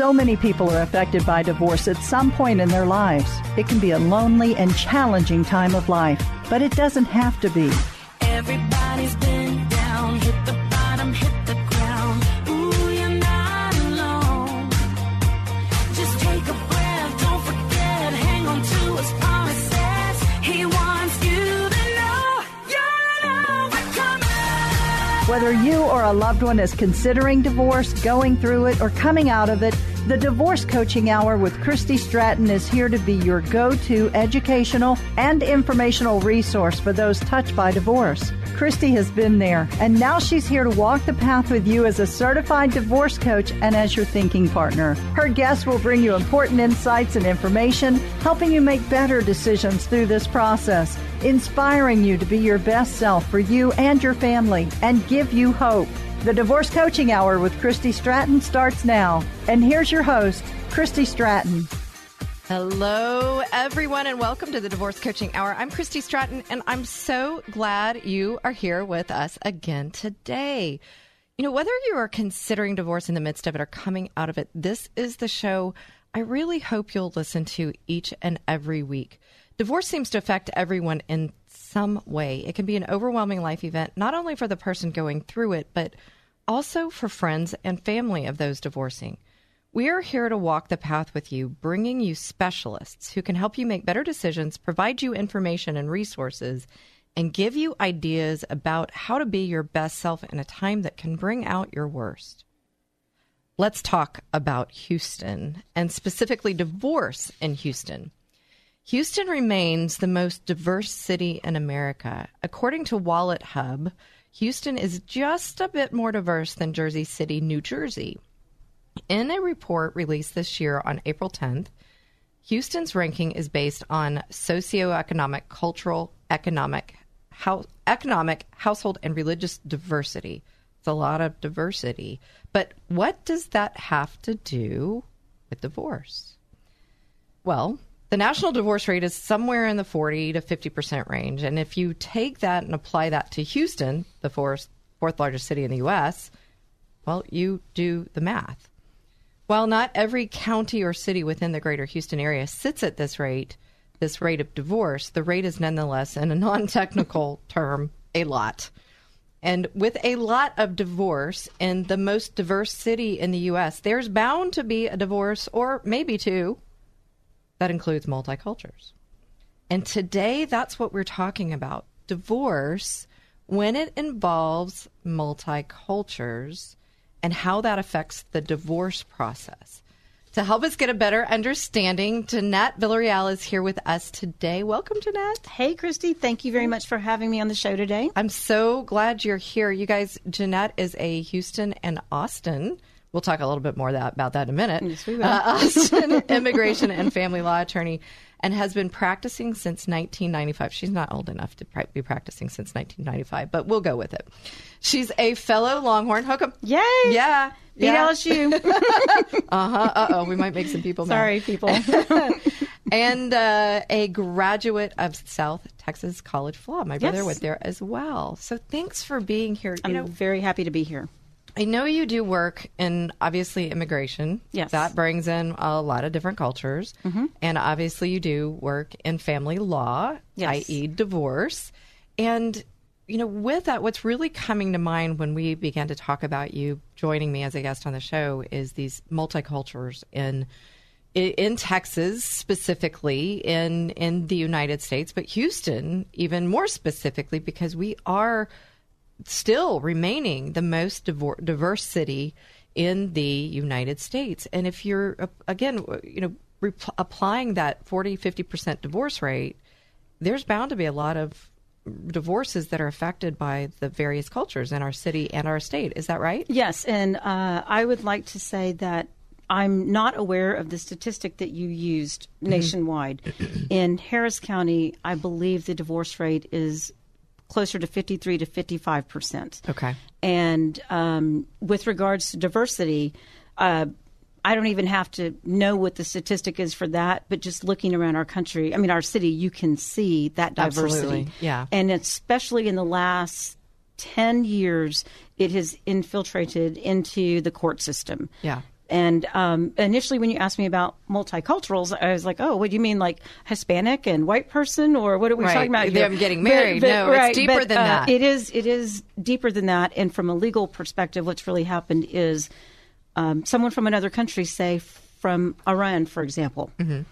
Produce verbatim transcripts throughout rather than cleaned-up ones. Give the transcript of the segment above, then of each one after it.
So many people are affected by divorce at some point in their lives. It can be a lonely and challenging time of life, but it doesn't have to be. Everybody's been down, hit the bottom, hit the ground. Ooh, you're not alone. Just take a breath, don't forget, hang on to his promises. He wants you to know you're an overcomer. Whether you or a loved one is considering divorce, going through it, or coming out of it, the Divorce Coaching Hour with Christy Stratton is here to be your go-to educational and informational resource for those touched by divorce. Christy has been there, and now she's here to walk the path with you as a certified divorce coach and as your thinking partner. Her guests will bring you important insights and information, helping you make better decisions through this process, inspiring you to be your best self for you and your family, and give you hope. The Divorce Coaching Hour with Christy Stratton starts now. And here's your host, Christy Stratton. Hello, everyone, and welcome to the Divorce Coaching Hour. I'm Christy Stratton, and I'm so glad you are here with us again today. You know, whether you are considering divorce in the midst of it or coming out of it, this is the show I really hope you'll listen to each and every week. Divorce seems to affect everyone in some way. It can be an overwhelming life event, not only for the person going through it, but also for friends and family of those divorcing. We are here to walk the path with you, bringing you specialists who can help you make better decisions, provide you information and resources, and give you ideas about how to be your best self in a time that can bring out your worst. Let's talk about Houston, and specifically divorce in Houston. Houston remains the most diverse city in America. According to Wallet Hub, Houston is just a bit more diverse than Jersey City, New Jersey. In a report released this year on April tenth, Houston's ranking is based on socioeconomic, cultural, economic, house, economic, household, and religious diversity. It's a lot of diversity. But what does that have to do with divorce? Well, the national divorce rate is somewhere in the forty to fifty percent range. And if you take that and apply that to Houston, the fourth, fourth largest city in the U S, well, you do the math. While not every county or city within the greater Houston area sits at this rate, this rate of divorce, the rate is nonetheless, in a non-technical term, a lot. And with a lot of divorce in the most diverse city in the U S, there's bound to be a divorce or maybe two. That includes multicultures. And today, that's what we're talking about. Divorce, when it involves multicultures, and how that affects the divorce process. To help us get a better understanding, Jeanette Villarreal is here with us today. Welcome, Jeanette. Hey, Christy. Thank you very much for having me on the show today. I'm so glad you're here. You guys, Jeanette is a Houston and Austin. We'll talk a little bit more that, about that in a minute. Yes, we will. Uh, Austin immigration and family law attorney, and has been practicing since nineteen ninety-five. She's not old enough to pra- be practicing since nineteen ninety-five, but we'll go with it. She's a fellow Longhorn. Hook 'em. Yay! Yeah. Beat yeah. L S U. uh-huh. Uh-oh. We might make some people mad. Sorry, people. and uh, a graduate of South Texas College of Law. My brother yes. went there as well. So thanks for being here. I'm you know, very happy to be here. I know you do work in, obviously, immigration. Yes. That brings in a lot of different cultures. Mm-hmm. And obviously you do work in family law, yes. that is divorce. And, you know, with that, what's really coming to mind when we began to talk about you joining me as a guest on the show is these multicultures in in Texas, specifically, in, in the United States, but Houston even more specifically, because we are still remaining the most divor- diverse city in the United States. And if you're, again, you know, re- applying that forty, fifty percent divorce rate, there's bound to be a lot of divorces that are affected by the various cultures in our city and our state. Is that right? Yes. And uh, I would like to say that I'm not aware of the statistic that you used nationwide. In Harris County, I believe the divorce rate is closer to fifty-three to fifty-five percent. Okay. And um, with regards to diversity, uh, I don't even have to know what the statistic is for that, but just looking around our country, I mean, our city, you can see that diversity. Absolutely. Yeah. And especially in the last ten years, it has infiltrated into the court system. Yeah. And um, initially when you asked me about multiculturals, I was like, oh, what do you mean, like Hispanic and white person, or what are we right. talking about here? Them getting married. But, but, no, right, it's deeper but, than uh, that. It is, it is deeper than that. And from a legal perspective, what's really happened is um, someone from another country, say from Iran, for example, mm-hmm.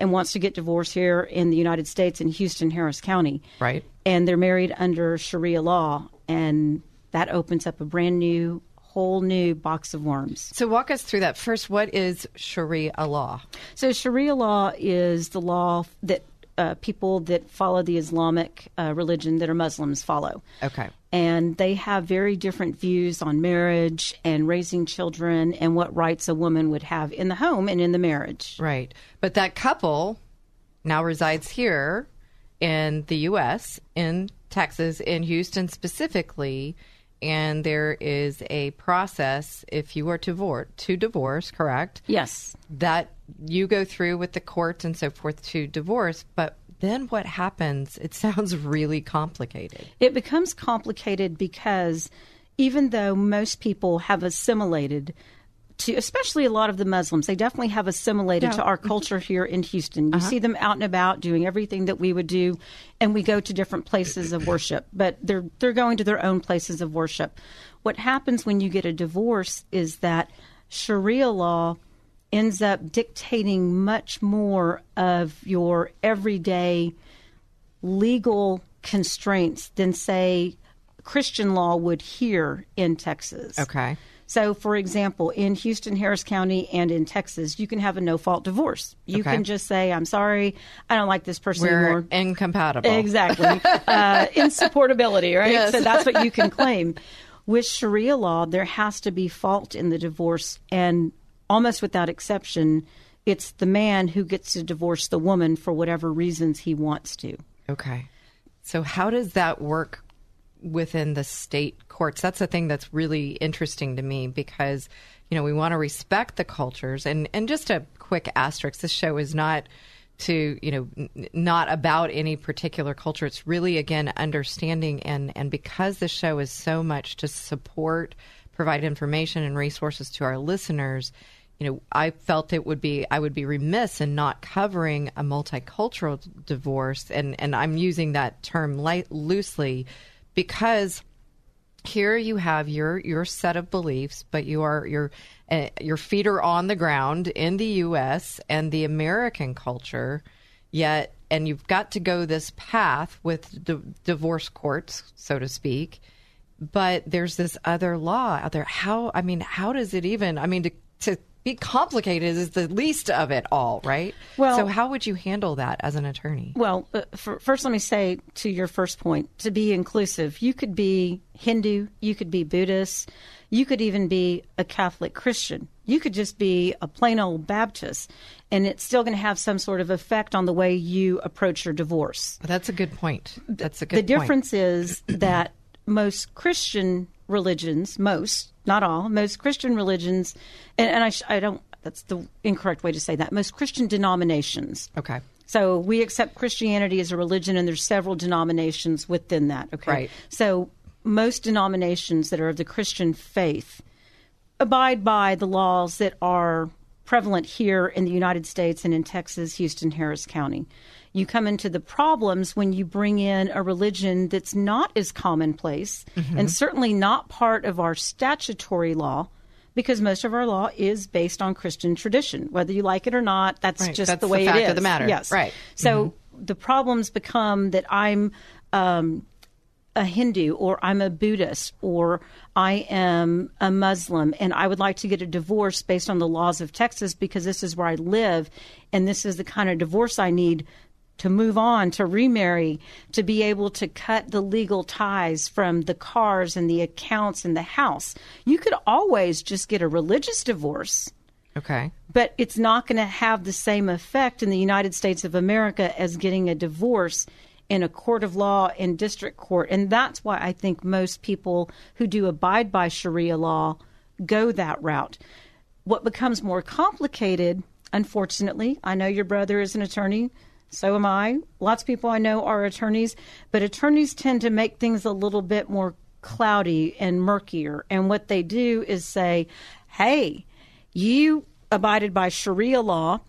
and wants to get divorced here in the United States in Houston, Harris County. Right. And they're married under Sharia law, and that opens up a brand new whole new box of worms. So walk us through that. First, what is Sharia law? So Sharia law is the law that uh, people that follow the Islamic uh, religion that are Muslims follow. Okay. And they have very different views on marriage and raising children and what rights a woman would have in the home and in the marriage. Right. But that couple now resides here in the U S, in Texas, in Houston specifically, and there is a process, if you are to divorce, to divorce, correct? Yes. That you go through with the courts and so forth to divorce, but then what happens? It sounds really complicated. It becomes complicated because even though most people have assimilated to, especially a lot of the Muslims, they definitely have assimilated yeah. to our culture here in Houston. You uh-huh. see them out and about doing everything that we would do, and we go to different places of worship, but they're they're going to their own places of worship. What happens when you get a divorce is that Sharia law ends up dictating much more of your everyday legal constraints than, say, Christian law would here in Texas. Okay. So, for example, in Houston, Harris County, and in Texas, you can have a no-fault divorce. You okay. can just say, I'm sorry, I don't like this person We're anymore. We're incompatible. Exactly. uh, insupportability, right? Yes. So that's what you can claim. With Sharia law, there has to be fault in the divorce, and almost without exception, it's the man who gets to divorce the woman for whatever reasons he wants to. Okay. So how does that work within the state courts? That's the thing that's really interesting to me, because, you know, we want to respect the cultures. And, and just a quick asterisk, this show is not to, you know, n- not about any particular culture. It's really, again, understanding. And, and because the show is so much to support, provide information and resources to our listeners, you know, I felt it would be, I would be remiss in not covering a multicultural divorce. And, and I'm using that term light, loosely, because here you have your, your set of beliefs, but you are your uh, your feet are on the ground in the U S and the American culture, yet, and you've got to go this path with d- divorce courts, so to speak. But there's this other law out there. How I mean, how does it even? I mean, to, to be complicated is the least of it all, right? Well, so how would you handle that as an attorney? Well, uh, for, first let me say to your first point, to be inclusive, you could be Hindu, you could be Buddhist, you could even be a Catholic Christian. You could just be a plain old Baptist, and it's still going to have some sort of effect on the way you approach your divorce. That's a good point. That's a good the point. The difference is that most Christian religions, most, not all, most Christian religions, and, and I, sh- I don't, that's the incorrect way to say that, most Christian denominations. Okay. So we accept Christianity as a religion, and there's several denominations within that. Okay. Right. So most denominations that are of the Christian faith abide by the laws that are prevalent here in the United States and in Texas, Houston, Harris County. You come into the problems when you bring in a religion that's not as commonplace mm-hmm. and certainly not part of our statutory law, because most of our law is based on Christian tradition. Whether you like it or not, that's right. just that's the way the fact it is. Of the matter. Yes. Right. So mm-hmm. the problems become that I'm um, a Hindu, or I'm a Buddhist, or I am a Muslim, and I would like to get a divorce based on the laws of Texas because this is where I live and this is the kind of divorce I need to move on, to remarry, to be able to cut the legal ties from the cars and the accounts and the house. You could always just get a religious divorce. Okay. But it's not going to have the same effect in the United States of America as getting a divorce in a court of law, in district court. And that's why I think most people who do abide by Sharia law go that route. What becomes more complicated, unfortunately, I know your brother is an attorney. So am I. Lots of people I know are attorneys, but attorneys tend to make things a little bit more cloudy and murkier. And what they do is say, hey, you abided by Sharia law,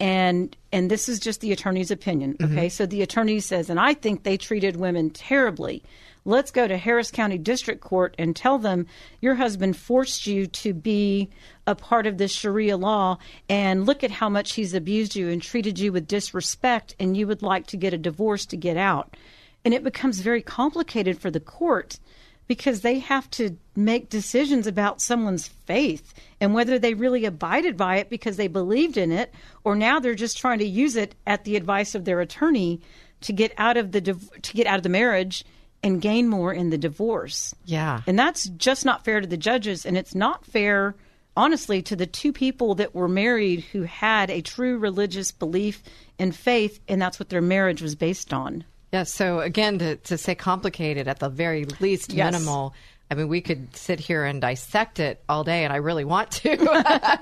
and and this is just the attorney's opinion, okay? Mm-hmm. So the attorney says, and I think they treated women terribly. Let's go to Harris County District Court and tell them your husband forced you to be a part of this Sharia law, and look at how much he's abused you and treated you with disrespect, and you would like to get a divorce to get out. And it becomes very complicated for the court, because they have to make decisions about someone's faith and whether they really abided by it because they believed in it, or now they're just trying to use it at the advice of their attorney to get out of the to get out of the marriage and gain more in the divorce. Yeah. And that's just not fair to the judges, and it's not fair, honestly, to the two people that were married who had a true religious belief and faith, and that's what their marriage was based on. Yeah, so again, to, to say complicated, at the very least, yes. Minimal. I mean, we could sit here and dissect it all day, and I really want to.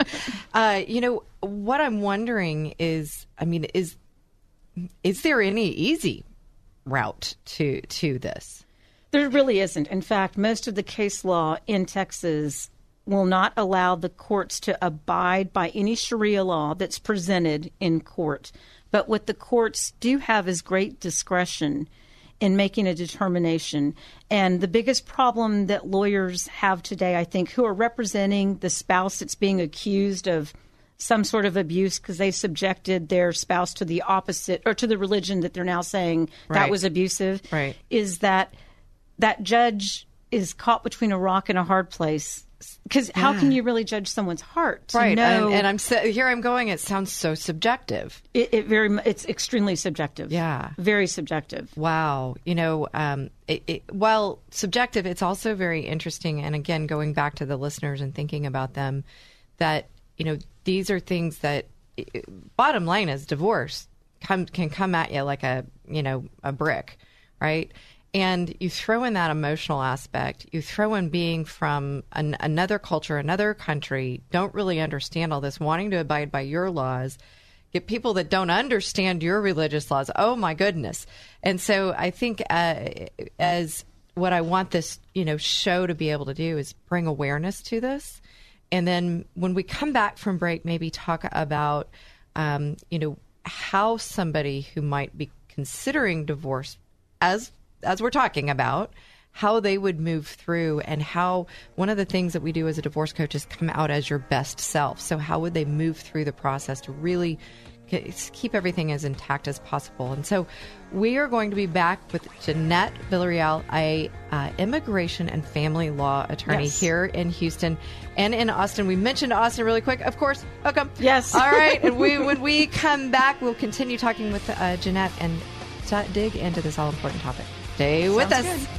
uh, you know, what I'm wondering is, I mean, is is there any easy route to to this? There really isn't. In fact, most of the case law in Texas will not allow the courts to abide by any Sharia law that's presented in court. But what the courts do have is great discretion in making a determination. And the biggest problem that lawyers have today, I think, who are representing the spouse that's being accused of some sort of abuse because they subjected their spouse to the opposite or to the religion that they're now saying right. that was abusive, right. is that that judge is caught between a rock and a hard place. Because how yeah. can you really judge someone's heart? Right, know, and, and I'm so, here I'm going, it sounds so subjective. It, it very, It's extremely subjective. Yeah. Very subjective. Wow. You know, um, it, it, while subjective, it's also very interesting. And again, going back to the listeners and thinking about them, that, you know, these are things that, bottom line is divorce come, can come at you like a, you know, a brick, right? And you throw in that emotional aspect, you throw in being from an, another culture, another country, don't really understand all this, wanting to abide by your laws, get people that don't understand your religious laws. Oh, my goodness. And so I think uh, as what I want this, you know, show to be able to do is bring awareness to this. And then when we come back from break, maybe talk about, um, you know, how somebody who might be considering divorce as as we're talking about, how they would move through, and how one of the things that we do as a divorce coach is come out as your best self. So how would they move through the process to really keep everything as intact as possible? And so we are going to be back with Jeanette Villarreal, a uh, immigration and family law attorney yes. here in Houston and in Austin. We mentioned Austin really quick, of course. Welcome. Yes. All right. And we, when we come back, we'll continue talking with uh, Jeanette and dig into this all-important topic. Stay with Sounds us. Good.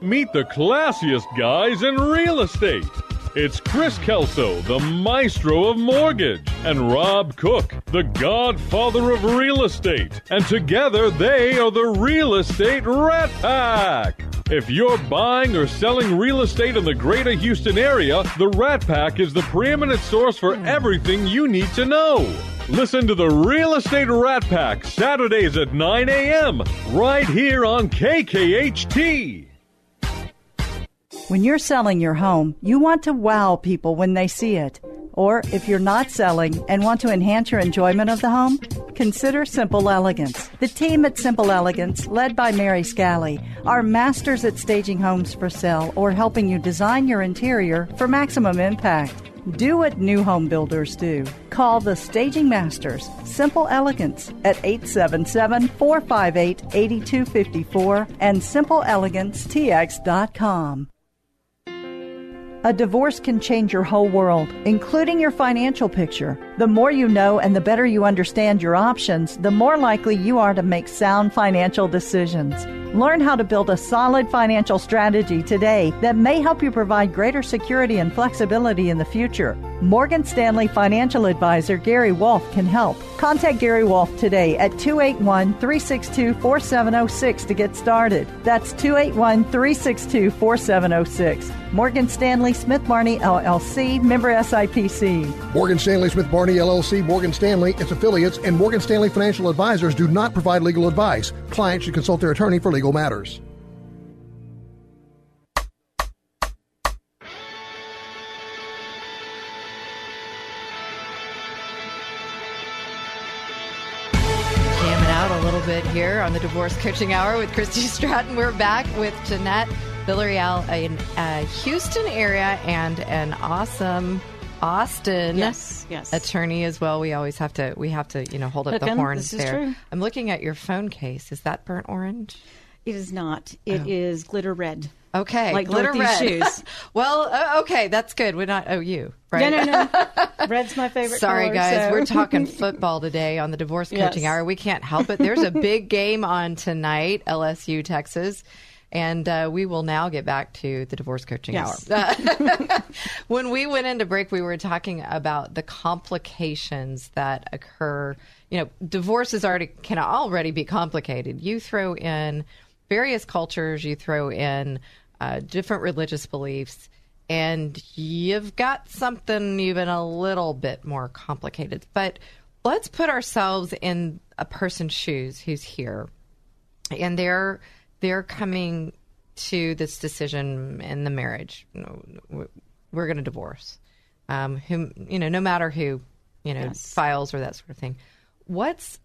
Meet the classiest guys in real estate. It's Chris Kelso, the maestro of mortgage, and Rob Cook, the godfather of real estate. And together, they are the Real Estate Rat Pack. If you're buying or selling real estate in the greater Houston area, the Rat Pack is the preeminent source for everything you need to know. Listen to the Real Estate Rat Pack Saturdays at nine a.m. right here on K K H T. When you're selling your home, you want to wow people when they see it. Or if you're not selling and want to enhance your enjoyment of the home, consider Simple Elegance. The team at Simple Elegance, led by Mary Scally, are masters at staging homes for sale or helping you design your interior for maximum impact. Do what new home builders do. Call the Staging Masters, Simple Elegance, at eight seven seven, four five eight, eight two five four and simple elegance t x dot com. A divorce can change your whole world, including your financial picture. The more you know and the better you understand your options, the more likely you are to make sound financial decisions. Learn how to build a solid financial strategy today that may help you provide greater security and flexibility in the future. Morgan Stanley financial advisor Gary Wolf can help. Contact Gary Wolf today at two eight one, three six two, four seven zero six to get started. That's two eight one, three six two, four seven zero six. Morgan Stanley Smith Barney L L C, member S I P C. Morgan Stanley Smith Barney L L C, Morgan Stanley, its affiliates, and Morgan Stanley financial advisors do not provide legal advice. Clients should consult their attorney for legal matters. Bit here on the Divorce Coaching Hour with Christy Stratton. We're back with Jeanette Villarreal in uh, Houston area and an awesome Austin yes, yes. attorney as well. We always have to we have to you know hold up Look, the horns this there. Is true. I'm looking at your phone case. Is that burnt orange? It is not. It oh. is glitter red. Okay, like glitter red. Shoes. Well, uh, okay, that's good. We're not O U, right? No, no, no. Red's my favorite Sorry, color, guys. So. We're talking football today on the Divorce yes. Coaching Hour. We can't help it. There's a big game on tonight, L S U, Texas. And uh, we will now get back to the Divorce Coaching yes. Hour. When we went into break, we were talking about the complications that occur. You know, divorces already can already be complicated. You throw in various cultures. You throw in... Uh, different religious beliefs, and you've got something even a little bit more complicated. But let's put ourselves in a person's shoes who's here, and they're they're coming to this decision in the marriage. You know, we're going to divorce. Um, whom you know, no matter who you know yes. files or that sort of thing. What's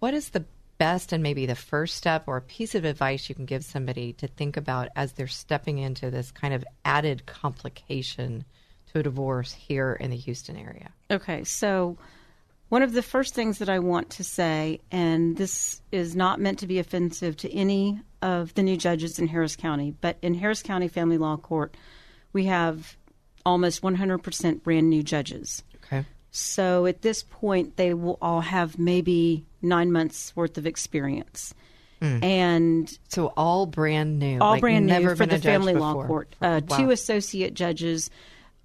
what is the best and maybe the first step or a piece of advice you can give somebody to think about as they're stepping into this kind of added complication to a divorce here in the Houston area? Okay, so one of the first things that I want to say, and this is not meant to be offensive to any of the new judges in Harris County, but in Harris County Family Law Court, we have almost one hundred percent brand new judges. Okay. So at this point, they will all have maybe nine months worth of experience. Mm. And so all brand new. All like brand never new for the family law before. court. Uh, wow. Two associate judges.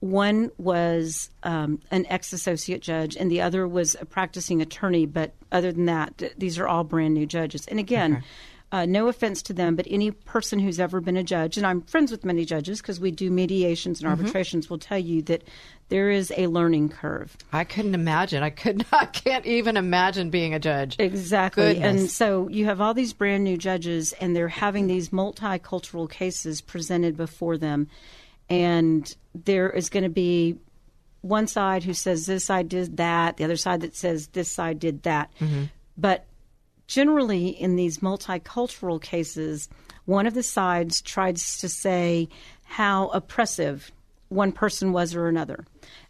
One was um, an ex-associate judge, and the other was a practicing attorney. But other than that, th- these are all brand new judges. And again, okay. uh, no offense to them, but any person who's ever been a judge, and I'm friends with many judges because we do mediations and mm-hmm. arbitrations, will tell you that there is a learning curve. I couldn't imagine. I could not, can't even imagine being a judge. Exactly. Goodness. And so you have all these brand new judges, and they're having these multicultural cases presented before them. And there is going to be one side who says this side did that, the other side that says this side did that. Mm-hmm. But generally in these multicultural cases, one of the sides tries to say how oppressive one person was or another.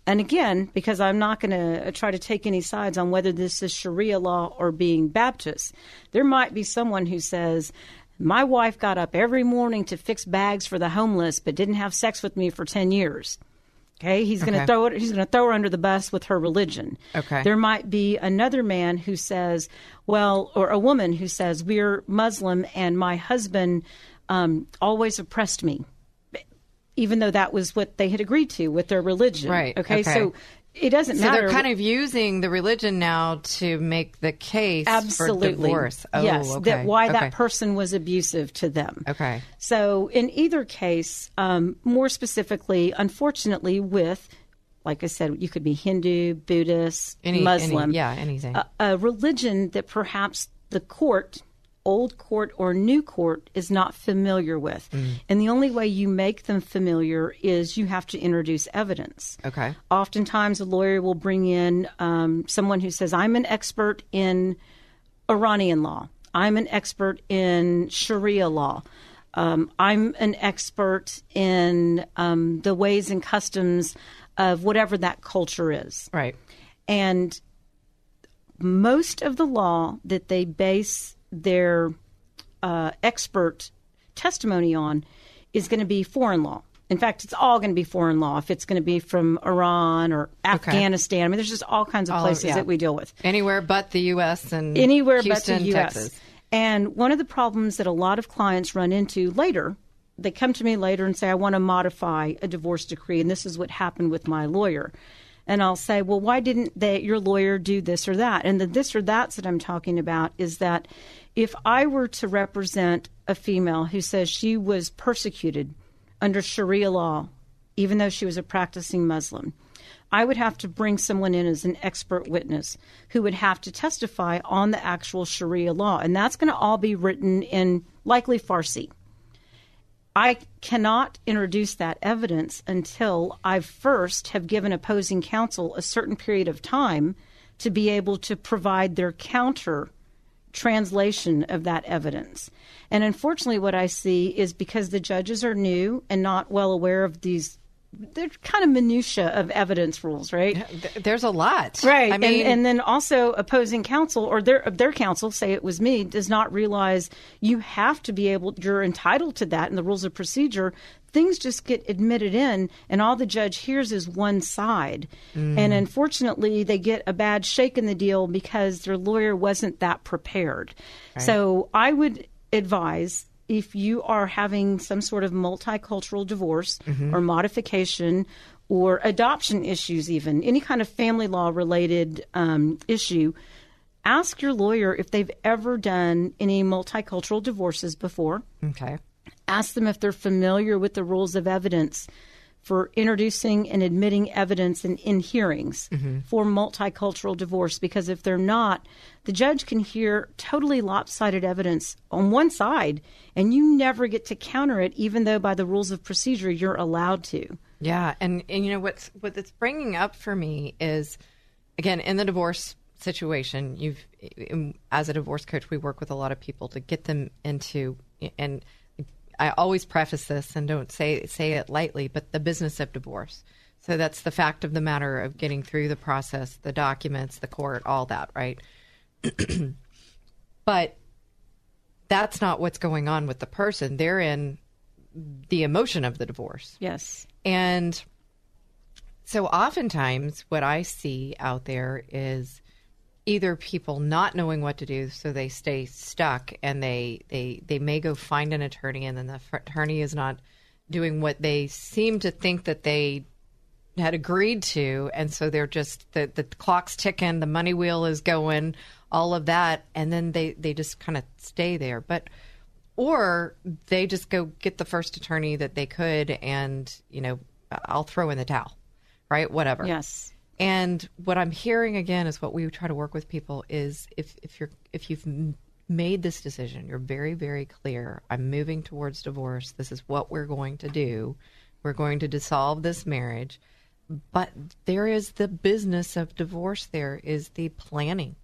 And again, because I'm not going to try to take any sides on whether this is Sharia law or being Baptist, there might be someone who says, my wife got up every morning to fix bags for the homeless but didn't have sex with me for ten years. Okay, he's going to okay. throw it. He's going to throw her under the bus with her religion. Okay, there might be another man who says, well, or a woman who says, we're Muslim and my husband um, always oppressed me, even though that was what they had agreed to with their religion. Right. Okay. okay. So it doesn't so matter. So they're kind of using the religion now to make the case Absolutely. for divorce. Oh, yes. Okay. That why okay. that person was abusive to them. Okay. So in either case, um, more specifically, unfortunately, with, like I said, you could be Hindu, Buddhist, any, Muslim. Any, yeah, anything. A, a religion that perhaps the court... old court or new court is not familiar with. Mm. And the only way you make them familiar is you have to introduce evidence. Okay. Oftentimes a lawyer will bring in um, someone who says, I'm an expert in Iranian law. I'm an expert in Sharia law. Um, I'm an expert in um, the ways and customs of whatever that culture is. Right. And most of the law that they base their uh, expert testimony on is going to be foreign law. In fact, it's all going to be foreign law. If it's going to be from Iran or Afghanistan, okay. I mean, there's just all kinds of all, places yeah. that we deal with. Anywhere but the U S and Anywhere Houston, but the U S. Texas. And one of the problems that a lot of clients run into later, they come to me later and say, I want to modify a divorce decree, and this is what happened with my lawyer. And I'll say, well, why didn't they, your lawyer do this or that? And the this or that's that I'm talking about is that if I were to represent a female who says she was persecuted under Sharia law, even though she was a practicing Muslim, I would have to bring someone in as an expert witness who would have to testify on the actual Sharia law. And that's going to all be written in likely Farsi. I cannot introduce that evidence until I first have given opposing counsel a certain period of time to be able to provide their counter translation of that evidence. And unfortunately, what I see is because the judges are new and not well aware of these, they're kind of minutia of evidence rules, right? There's a lot. Right. I mean, and, and then also opposing counsel or their their counsel, say it was me, does not realize you have to be able, you're entitled to that in the rules of procedure. Things just get admitted in, and all the judge hears is one side. Mm. And unfortunately, they get a bad shake in the deal because their lawyer wasn't that prepared. Right. So I would advise, if you are having some sort of multicultural divorce mm-hmm. or modification or adoption issues even, any kind of family law-related um, issue, ask your lawyer if they've ever done any multicultural divorces before. Okay. Ask them if they're familiar with the rules of evidence for introducing and admitting evidence in, in hearings mm-hmm. for multicultural divorce, because if they're not, the judge can hear totally lopsided evidence on one side, and you never get to counter it, even though by the rules of procedure you're allowed to. Yeah, and, and you know, what's, what it's bringing up for me is, again, in the divorce situation, you've, as a divorce coach, we work with a lot of people to get them into, and I always preface this and don't say say it lightly, but the business of divorce. So that's the fact of the matter of getting through the process, the documents, the court, all that, right? But that's not what's going on with the person. They're in the emotion of the divorce. Yes. And so oftentimes what I see out there is either people not knowing what to do, so they stay stuck, and they, they, they may go find an attorney, and then the attorney is not doing what they seem to think that they had agreed to, and so they're just, the, the clock's ticking, the money wheel is going, all of that, and then they, they just kind of stay there. But or they just go get the first attorney that they could, and, you know, I'll throw in the towel, right? Whatever. Yes. And what I'm hearing, again, is what we try to work with people is if, if you're if you've made this decision, you're very, very clear. I'm moving towards divorce. This is what we're going to do. We're going to dissolve this marriage. But there is the business of divorce. There is the planning,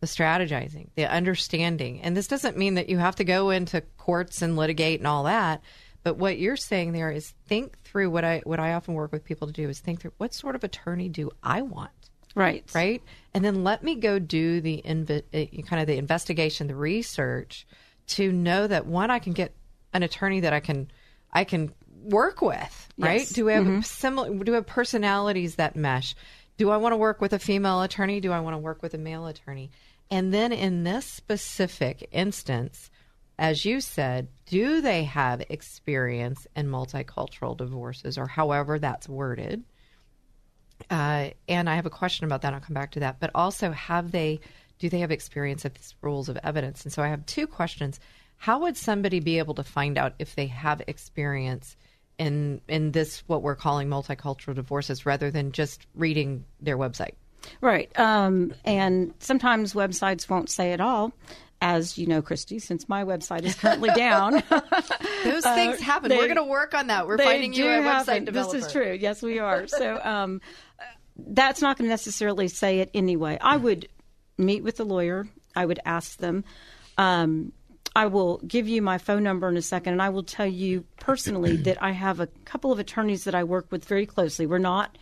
the strategizing, the understanding. And this doesn't mean that you have to go into courts and litigate and all that. But what you're saying there is think through what I what I often work with people to do is think through what sort of attorney do I want? Right. Right. And then let me go do the inv- kind of the investigation, the research to know that, one, I can get an attorney that I can I can work with. Right. Yes. Do we have mm-hmm. similar do we have personalities that mesh? Do I want to work with a female attorney? Do I want to work with a male attorney? And then in this specific instance, as you said, do they have experience in multicultural divorces or however that's worded? Uh, and I have a question about that. I'll come back to that. But also, have they? Do they have experience of these rules of evidence? And so I have two questions. How would somebody be able to find out if they have experience in in this, what we're calling multicultural divorces, rather than just reading their website? Right. Um, and sometimes websites won't say it all. As you know, Christy, since my website is currently down. Those things happen. Uh, they, We're going to work on that. We're finding you a happen. website developer. This is true. Yes, we are. So um, that's not going to necessarily say it anyway. I would meet with the lawyer. I would ask them. Um, I will give you my phone number in a second, and I will tell you personally that I have a couple of attorneys that I work with very closely. We're not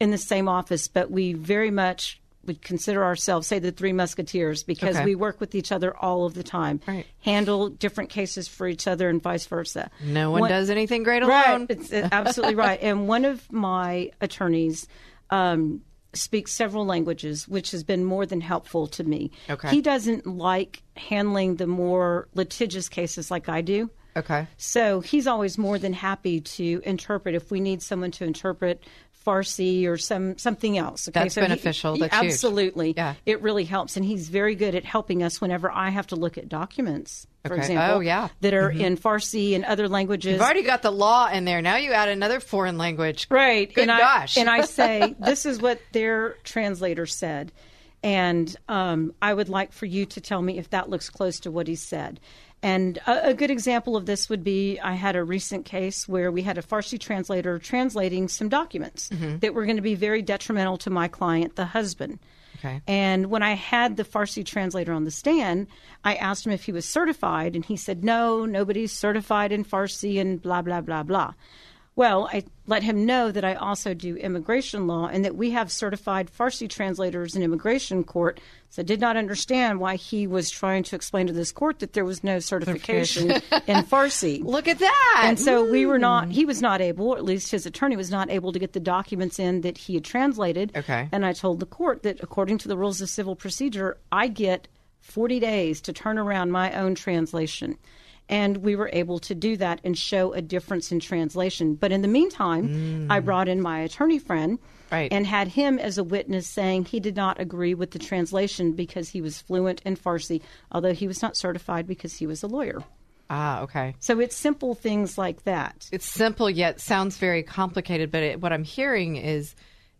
in the same office, but we very much would consider ourselves, say, the Three Musketeers, because okay. we work with each other all of the time, right. handle different cases for each other and vice versa. No one, one does anything great alone. Right. It's absolutely right. And one of my attorneys um, speaks several languages, which has been more than helpful to me. Okay. He doesn't like handling the more litigious cases like I do. Okay. So he's always more than happy to interpret if we need someone to interpret Farsi or some something else. Okay? That's so beneficial. He, That's he, absolutely. Yeah. It really helps. And he's very good at helping us whenever I have to look at documents, for okay. example, oh, yeah. that are mm-hmm. in Farsi and other languages. You've already got the law in there. Now you add another foreign language. Right. Good and gosh. I, and I say, this is what their translator said. And um, I would like for you to tell me if that looks close to what he said. And a, a good example of this would be I had a recent case where we had a Farsi translator translating some documents mm-hmm. that were going to be very detrimental to my client, the husband. Okay. And when I had the Farsi translator on the stand, I asked him if he was certified, and he said, no, nobody's certified in Farsi and blah, blah, blah, blah. Well, I let him know that I also do immigration law and that we have certified Farsi translators in immigration court. So I did not understand why he was trying to explain to this court that there was no certification in Farsi. Look at that. And so mm. we were not, he was not able, or at least his attorney was not able to get the documents in that he had translated. Okay. And I told the court that according to the rules of civil procedure, I get forty days to turn around my own translation. And we were able to do that and show a difference in translation. But in the meantime, mm. I brought in my attorney friend right. and had him as a witness saying he did not agree with the translation because he was fluent in Farsi, although he was not certified because he was a lawyer. Ah, okay. So it's simple things like that. It's simple yet sounds very complicated. But it, what I'm hearing is,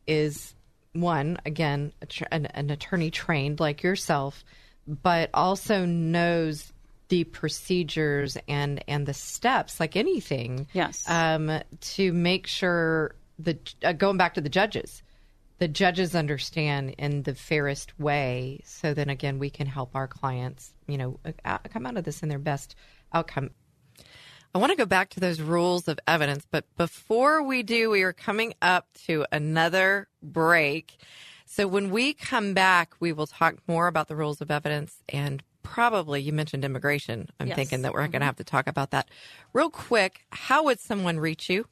is one, again, a tr- an, an attorney trained like yourself, but also knows the procedures and, and the steps, like anything, yes. um, to make sure, the uh, going back to the judges, the judges understand in the fairest way. So then again, we can help our clients, you know, out, come out of this in their best outcome. I want to go back to those rules of evidence, but before we do, we are coming up to another break. So when we come back, we will talk more about the rules of evidence and probably, you mentioned immigration. I'm yes. thinking that we're mm-hmm. going to have to talk about that. Real quick, how would someone reach you?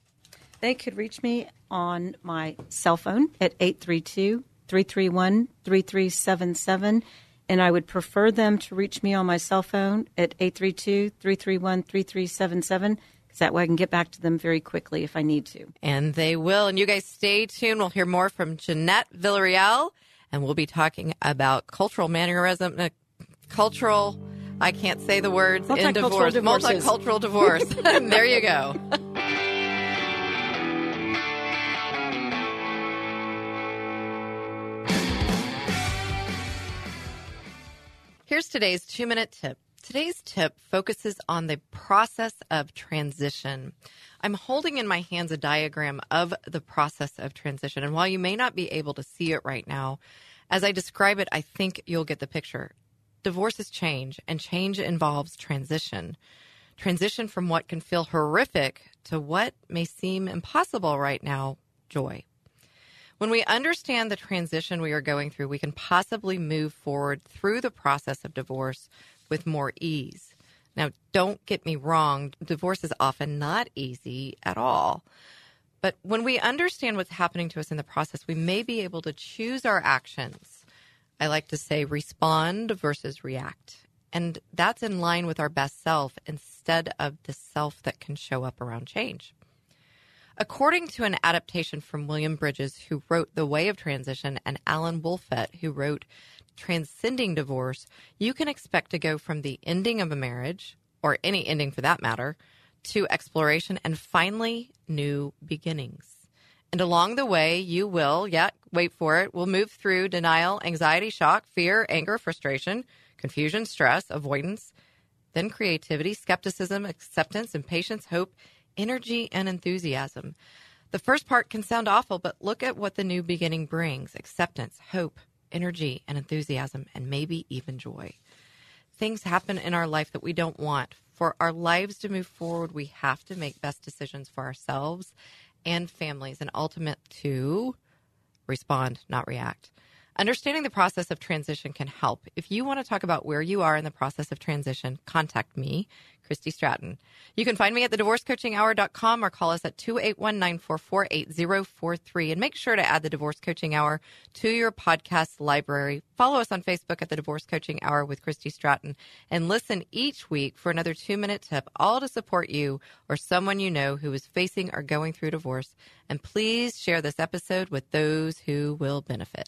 They could reach me on my cell phone at eight three two, three three one, three three seven seven. And I would prefer them to reach me on my cell phone at eight three two, three three one, three three seven seven. Because that way I can get back to them very quickly if I need to. And they will. And you guys stay tuned. We'll hear more from Jeanette Villarreal. And we'll be talking about cultural mannerism. Uh, Cultural, I can't say the words, in divorce. Divorces. Multicultural divorce. There you go. Here's today's two-minute tip. Today's tip focuses on the process of transition. I'm holding in my hands a diagram of the process of transition. And while you may not be able to see it right now, as I describe it, I think you'll get the picture. Divorce is change, and change involves transition. Transition from what can feel horrific to what may seem impossible right now, joy. When we understand the transition we are going through, we can possibly move forward through the process of divorce with more ease. Now, don't get me wrong, divorce is often not easy at all. But when we understand what's happening to us in the process, we may be able to choose our actions. I like to say respond versus react. And that's in line with our best self instead of the self that can show up around change. According to an adaptation from William Bridges, who wrote The Way of Transition, and Alan Wolfelt, who wrote Transcending Divorce, you can expect to go from the ending of a marriage, or any ending for that matter, to exploration and finally new beginnings. And along the way, you will, yeah, wait for it, we'll move through denial, anxiety, shock, fear, anger, frustration, confusion, stress, avoidance, then creativity, skepticism, acceptance, impatience, hope, energy, and enthusiasm. The first part can sound awful, but look at what the new beginning brings. Acceptance, hope, energy, and enthusiasm, and maybe even joy. Things happen in our life that we don't want. For our lives to move forward, we have to make best decisions for ourselves and families, and ultimate to respond, not react. Understanding the process of transition can help. If you want to talk about where you are in the process of transition, contact me, Christy Stratton. You can find me at the divorce coaching hour dot com or call us at two eight one, nine four four, eight zero four three. And make sure to add the Divorce Coaching Hour to your podcast library. Follow us on Facebook at the Divorce Coaching Hour with Christy Stratton, and listen each week for another two-minute tip, all to support you or someone you know who is facing or going through divorce. And please share this episode with those who will benefit.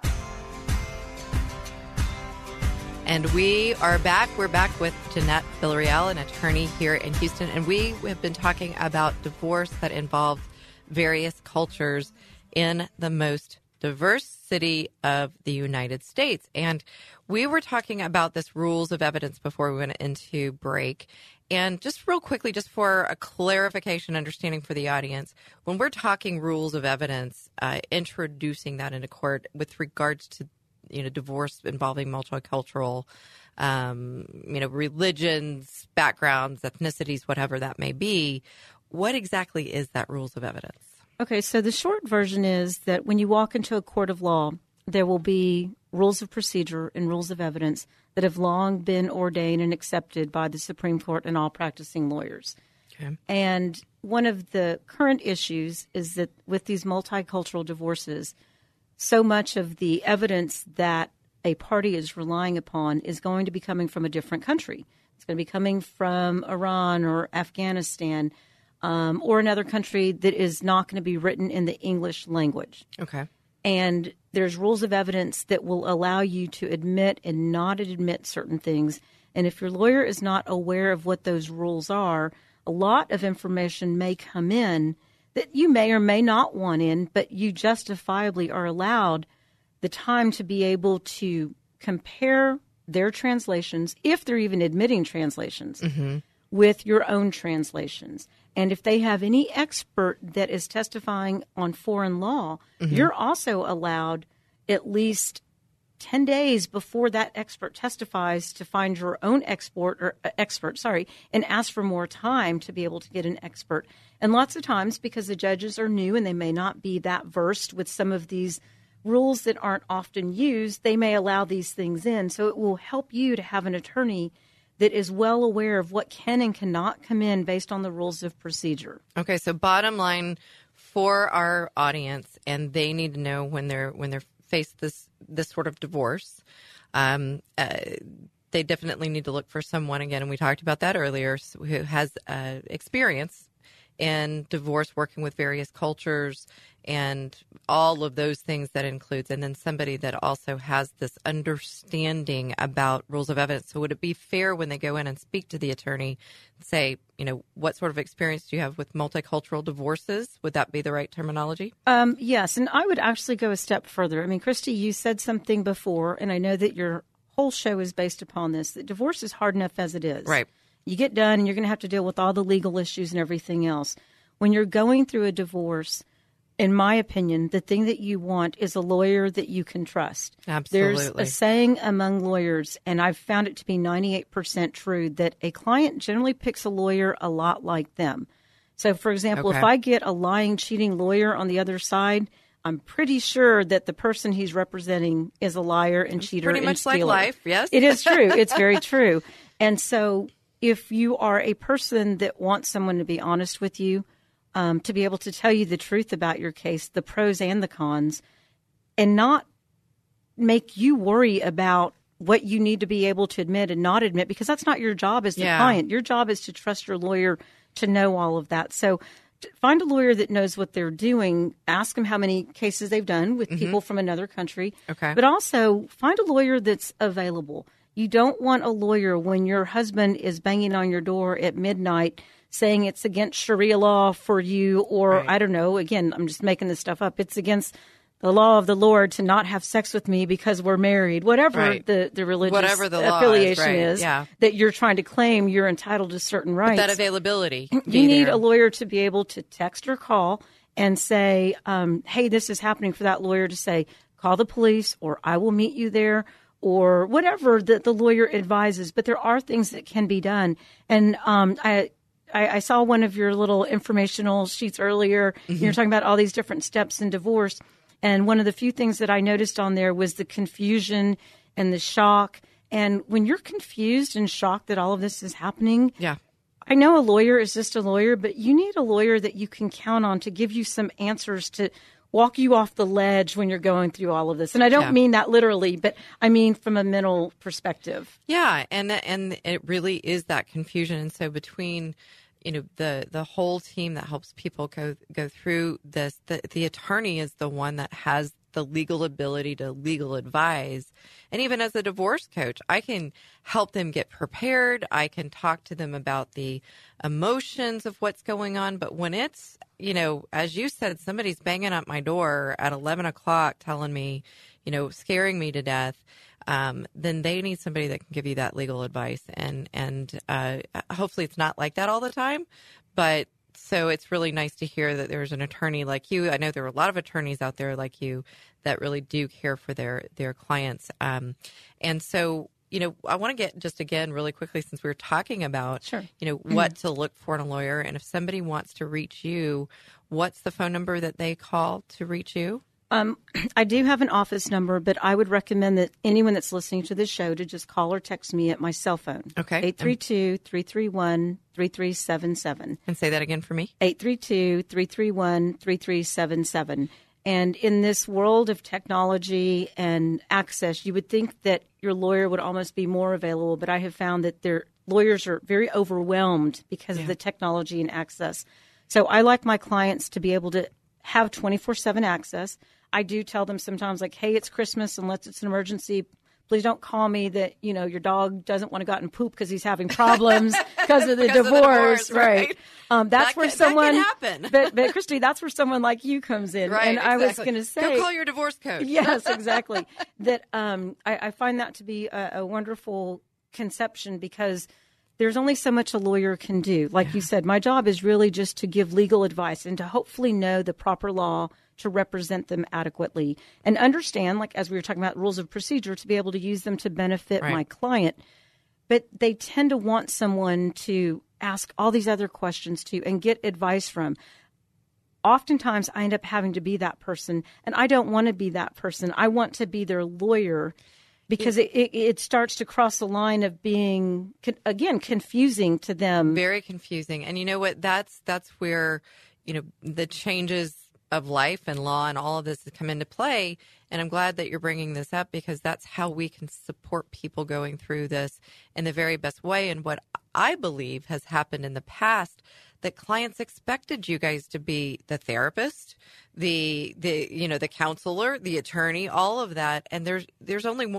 And we are back. We're back with Jeanette Villarreal, an attorney here in Houston. And we have been talking about divorce that involves various cultures in the most diverse city of the United States. And we were talking about this rules of evidence before we went into break. And just real quickly, just for a clarification, understanding for the audience, when we're talking rules of evidence, uh, introducing that into court with regards to you know, divorce involving multicultural, um, you know, religions, backgrounds, ethnicities, whatever that may be. What exactly is that rules of evidence? Okay, so the short version is that when you walk into a court of law, there will be rules of procedure and rules of evidence that have long been ordained and accepted by the Supreme Court and all practicing lawyers. Okay. And one of the current issues is that with these multicultural divorces, so much of the evidence that a party is relying upon is going to be coming from a different country. It's going to be coming from Iran or Afghanistan um, or another country that is not going to be written in the English language. Okay. And there's rules of evidence that will allow you to admit and not admit certain things. And if your lawyer is not aware of what those rules are, a lot of information may come in that you may or may not want in, but you justifiably are allowed the time to be able to compare their translations, if they're even admitting translations, mm-hmm. with your own translations. And if they have any expert that is testifying on foreign law, mm-hmm. you're also allowed at least ten days before that expert testifies to find your own expert or uh, expert, sorry, and ask for more time to be able to get an expert. And lots of times, because the judges are new and they may not be that versed with some of these rules that aren't often used, they may allow these things in. So it will help you to have an attorney that is well aware of what can and cannot come in based on the rules of procedure. Okay, so bottom line for our audience, and they need to know when they're when they're face this this sort of divorce, um, uh, they definitely need to look for someone, again, and we talked about that earlier, who has uh, experience in divorce, working with various cultures and all of those things that includes, and then somebody that also has this understanding about rules of evidence. So would it be fair when they go in and speak to the attorney, say, you know, what sort of experience do you have with multicultural divorces? Would that be the right terminology? Um, yes, and I would actually go a step further. I mean, Christy, you said something before, and I know that your whole show is based upon this, that divorce is hard enough as it is. Right. You get done and you're going to have to deal with all the legal issues and everything else. When you're going through a divorce, in my opinion, the thing that you want is a lawyer that you can trust. Absolutely. There's a saying among lawyers, and I've found it to be ninety-eight percent true, that a client generally picks a lawyer a lot like them. So, for example, okay. if I get a lying, cheating lawyer on the other side, I'm pretty sure that the person he's representing is a liar and cheater and stealer. Pretty much like life, yes. It is true. It's very true. And so if you are a person that wants someone to be honest with you, um, to be able to tell you the truth about your case, the pros and the cons, and not make you worry about what you need to be able to admit and not admit, because that's not your job as the yeah. client. Your job is to trust your lawyer to know all of that. So find a lawyer that knows what they're doing. Ask them how many cases they've done with mm-hmm. people from another country. Okay. But also find a lawyer that's available. You don't want a lawyer when your husband is banging on your door at midnight saying it's against Sharia law for you, or right. I don't know, again, I'm just making this stuff up. It's against the law of the Lord to not have sex with me because we're married, whatever right. the, the religious whatever the affiliation is, right. is yeah. that you're trying to claim you're entitled to certain rights. But that availability. You either. Need a lawyer to be able to text or call and say, um, hey, this is happening, for that lawyer to say, call the police or I will meet you there, or whatever that the lawyer advises. But there are things that can be done. And um, I, I I saw one of your little informational sheets earlier. Mm-hmm. You're talking about all these different steps in divorce. And one of the few things that I noticed on there was the confusion and the shock. And when you're confused and shocked that all of this is happening, yeah, I know a lawyer is just a lawyer, but you need a lawyer that you can count on to give you some answers, to walk you off the ledge when you're going through all of this. And I don't yeah. mean that literally, but I mean from a mental perspective. Yeah, and and it really is that confusion. And so between, you know, the the whole team that helps people go go through this, the, the attorney is the one that has the legal ability to legal advise. And even as a divorce coach, I can help them get prepared. I can talk to them about the emotions of what's going on. But when it's, you know, as you said, somebody's banging at my door at eleven o'clock telling me, you know, scaring me to death, um, then they need somebody that can give you that legal advice. And, and uh, hopefully it's not like that all the time, but so it's really nice to hear that there's an attorney like you. I know there are a lot of attorneys out there like you that really do care for their, their clients. Um, and so, you know, I want to get just again really quickly, since we were talking about, sure. you know, what mm-hmm. to look for in a lawyer. And if somebody wants to reach you, what's the phone number that they call to reach you? Um, I do have an office number, but I would recommend that anyone that's listening to this show to just call or text me at my cell phone. Okay. eight three two, three three one, three three seven seven. And say that again for me. eight three two, three three one, three three seven seven. And in this world of technology and access, you would think that your lawyer would almost be more available, but I have found that their lawyers are very overwhelmed because yeah. of the technology and access. So I like my clients to be able to have twenty-four seven access. I do tell them sometimes, like, hey, it's Christmas, unless it's an emergency. Please don't call me that, you know, your dog doesn't want to go out and poop because he's having problems because of the because divorce. Of the divorce, right. right. Um, that's that where can, someone, that can happen. but, but Christy, that's where someone like you comes in. Right, and exactly. I was going to say, go call your divorce coach. Yes, exactly. That um, I, I find that to be a, a wonderful conception, because there's only so much a lawyer can do. Like yeah. you said, my job is really just to give legal advice and to hopefully know the proper law to represent them adequately and understand, like as we were talking about, rules of procedure, to be able to use them to benefit right. my client. But they tend to want someone to ask all these other questions to and get advice from. Oftentimes I end up having to be that person, and I don't want to be that person. I want to be their lawyer. Because it, it, it starts to cross the line of being, again, confusing to them. Very confusing. And you know what? That's that's where, you know, the changes of life and law and all of this has come into play. And I'm glad that you're bringing this up, because that's how we can support people going through this in the very best way. And what I believe has happened in the past, that clients expected you guys to be the therapist, the the you know the counselor, the attorney, all of that, and there's there's only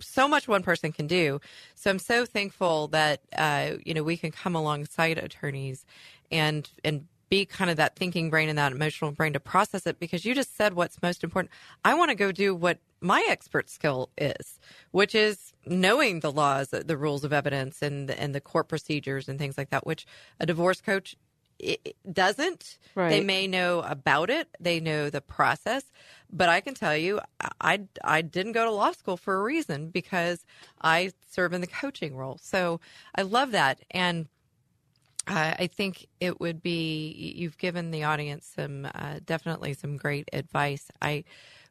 so much one person can do. So I'm so thankful that uh, you know we can come alongside attorneys and and be kind of that thinking brain and that emotional brain to process it. Because you just said what's most important. I want to go do what my expert skill is, which is knowing the laws, the rules of evidence, and and the court procedures and things like that, which a divorce coach doesn't. Right. They may know about it. They know the process. But I can tell you, I, I didn't go to law school for a reason, because I serve in the coaching role. So I love that. And Uh, I think it would be, you've given the audience some, uh, definitely some great advice. I,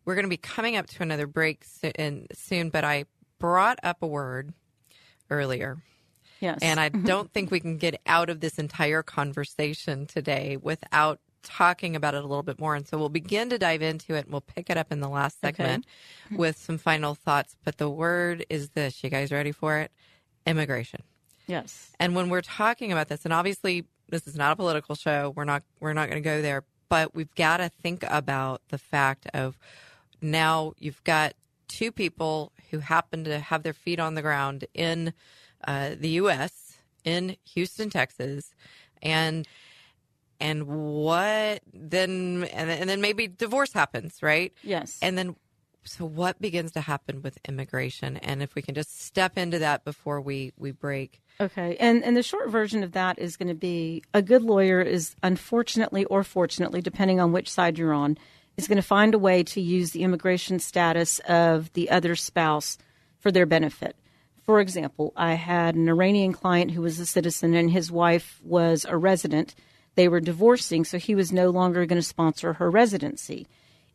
we're going to be coming up to another break so, and soon, but I brought up a word earlier. Yes. And I don't think we can get out of this entire conversation today without talking about it a little bit more. And so we'll begin to dive into it, and we'll pick it up in the last segment okay. with some final thoughts. But the word is this. You guys ready for it? Immigration. Yes. And when we're talking about this, and obviously this is not a political show, we're not we're not going to go there, but we've got to think about the fact of now you've got two people who happen to have their feet on the ground in uh, the U S, in Houston, Texas, and and what then and, and then maybe divorce happens, right? Yes. And then so what begins to happen with immigration? And if we can just step into that before we, we break. Okay. And and the short version of that is going to be, a good lawyer is, unfortunately or fortunately, depending on which side you're on, is going to find a way to use the immigration status of the other spouse for their benefit. For example, I had an Iranian client who was a citizen, and his wife was a resident. They were divorcing, so he was no longer going to sponsor her residency.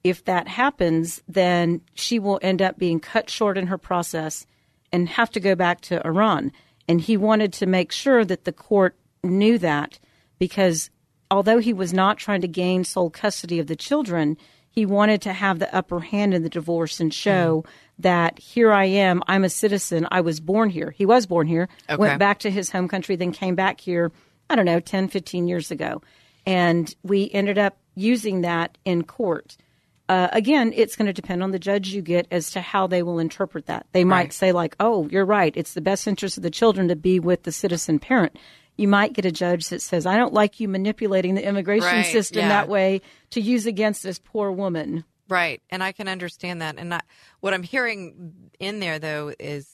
If that happens, then she will end up being cut short in her process and have to go back to Iran. And he wanted to make sure that the court knew that, because although he was not trying to gain sole custody of the children, he wanted to have the upper hand in the divorce and show mm. that here I am, I'm a citizen, I was born here. He was born here, okay. went back to his home country, then came back here, I don't know, ten, fifteen years ago. And we ended up using that in court. Uh, again, it's going to depend on the judge you get as to how they will interpret that. They might right. say like, oh, you're right, it's the best interest of the children to be with the citizen parent. You might get a judge that says, I don't like you manipulating the immigration right. system yeah. that way to use against this poor woman. Right. And I can understand that. And I, what I'm hearing in there, though, is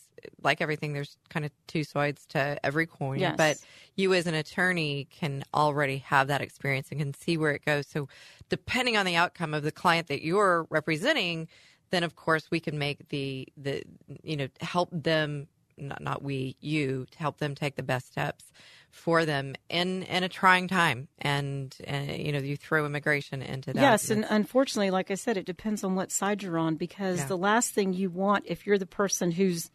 like everything, there's kind of two sides to every coin. Yes. But you as an attorney can already have that experience and can see where it goes. So depending on the outcome of the client that you're representing, then, of course, we can make the, the you know, help them, not not we, you, to help them take the best steps for them in, in a trying time. And, and, you know, you throw immigration into that. Yes. And unfortunately, like I said, it depends on what side you're on, because yeah. the last thing you want, if you're the person who's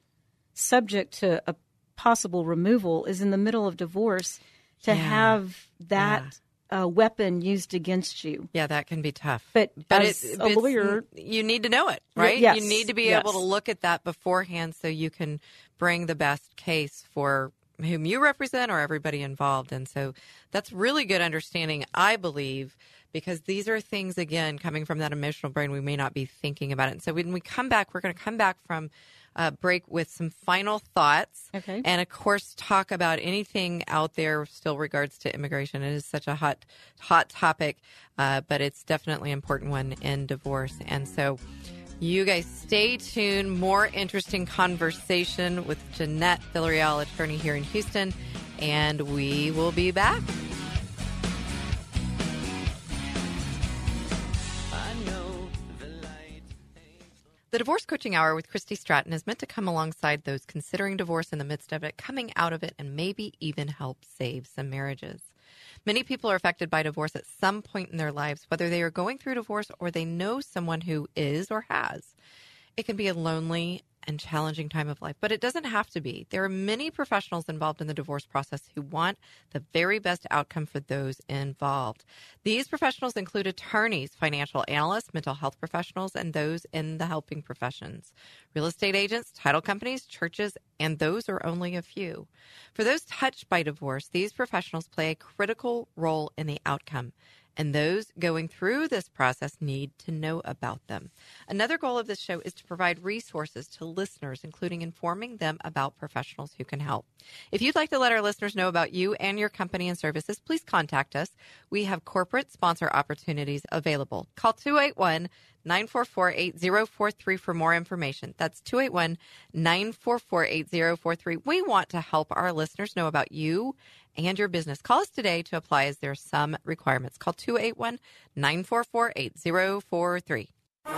subject to a possible removal, is in the middle of divorce to yeah. have that yeah. uh, weapon used against you. Yeah, that can be tough. But, but as it, a lawyer, you need to know it, right? Yes, you need to be yes. able to look at that beforehand so you can bring the best case for whom you represent or everybody involved. And so that's really good understanding, I believe, because these are things, again, coming from that emotional brain, we may not be thinking about it. And so when we come back, we're going to come back from a break with some final thoughts. Okay. And, of course, talk about anything out there still regards to immigration. It is such a hot, hot topic, uh, but it's definitely an important one in divorce. And so you guys stay tuned. More interesting conversation with Jeanette Villarreal, attorney here in Houston, and we will be back. The Divorce Coaching Hour with Christy Stratton is meant to come alongside those considering divorce in the midst of it, coming out of it, and maybe even help save some marriages. Many people are affected by divorce at some point in their lives, whether they are going through divorce or they know someone who is or has. It can be a lonely and challenging time of life, but it doesn't have to be. There are many professionals involved in the divorce process who want the very best outcome for those involved. These professionals include attorneys, financial analysts, mental health professionals, and those in the helping professions, real estate agents, title companies, churches, and those are only a few. For those touched by divorce, these professionals play a critical role in the outcome, and those going through this process need to know about them. Another goal of this show is to provide resources to listeners, including informing them about professionals who can help. If you'd like to let our listeners know about you and your company and services, please contact us. We have corporate sponsor opportunities available. Call two eight one, nine four four, eight zero four three for more information. That's two eight one, nine four four, eight zero four three. We want to help our listeners know about you and your business. Call us today to apply, as there are some requirements. Call two eight one, nine four four, eight zero four three. And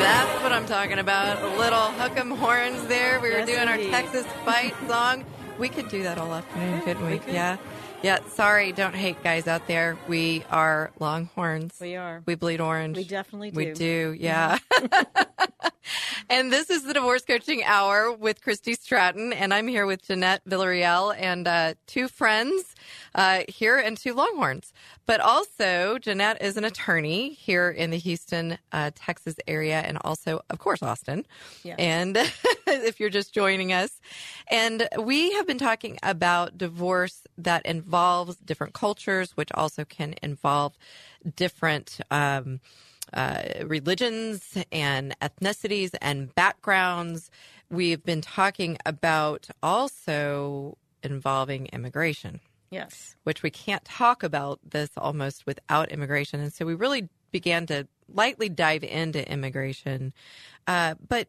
that's what I'm talking about. A little hook 'em horns there. We were yes, doing indeed. Our Texas fight song. We could do that all afternoon, yeah, couldn't we? we could. Yeah. Yeah, sorry, don't hate, guys out there. We are Longhorns. We are. We bleed orange. We definitely do. We do, yeah. yeah. And this is the Divorce Coaching Hour with Christy Stratton, and I'm here with Jeanette Villarreal and uh, two friends uh, here and two Longhorns. But also, Jeanette is an attorney here in the Houston, uh, Texas area, and also, of course, Austin. Yes. And if you're just joining us. And we have been talking about divorce that involves different cultures, which also can involve different um, uh, religions and ethnicities and backgrounds. We've been talking about also involving immigration. Yes. Which we can't talk about this almost without immigration. And so we really began to lightly dive into immigration. Uh, but,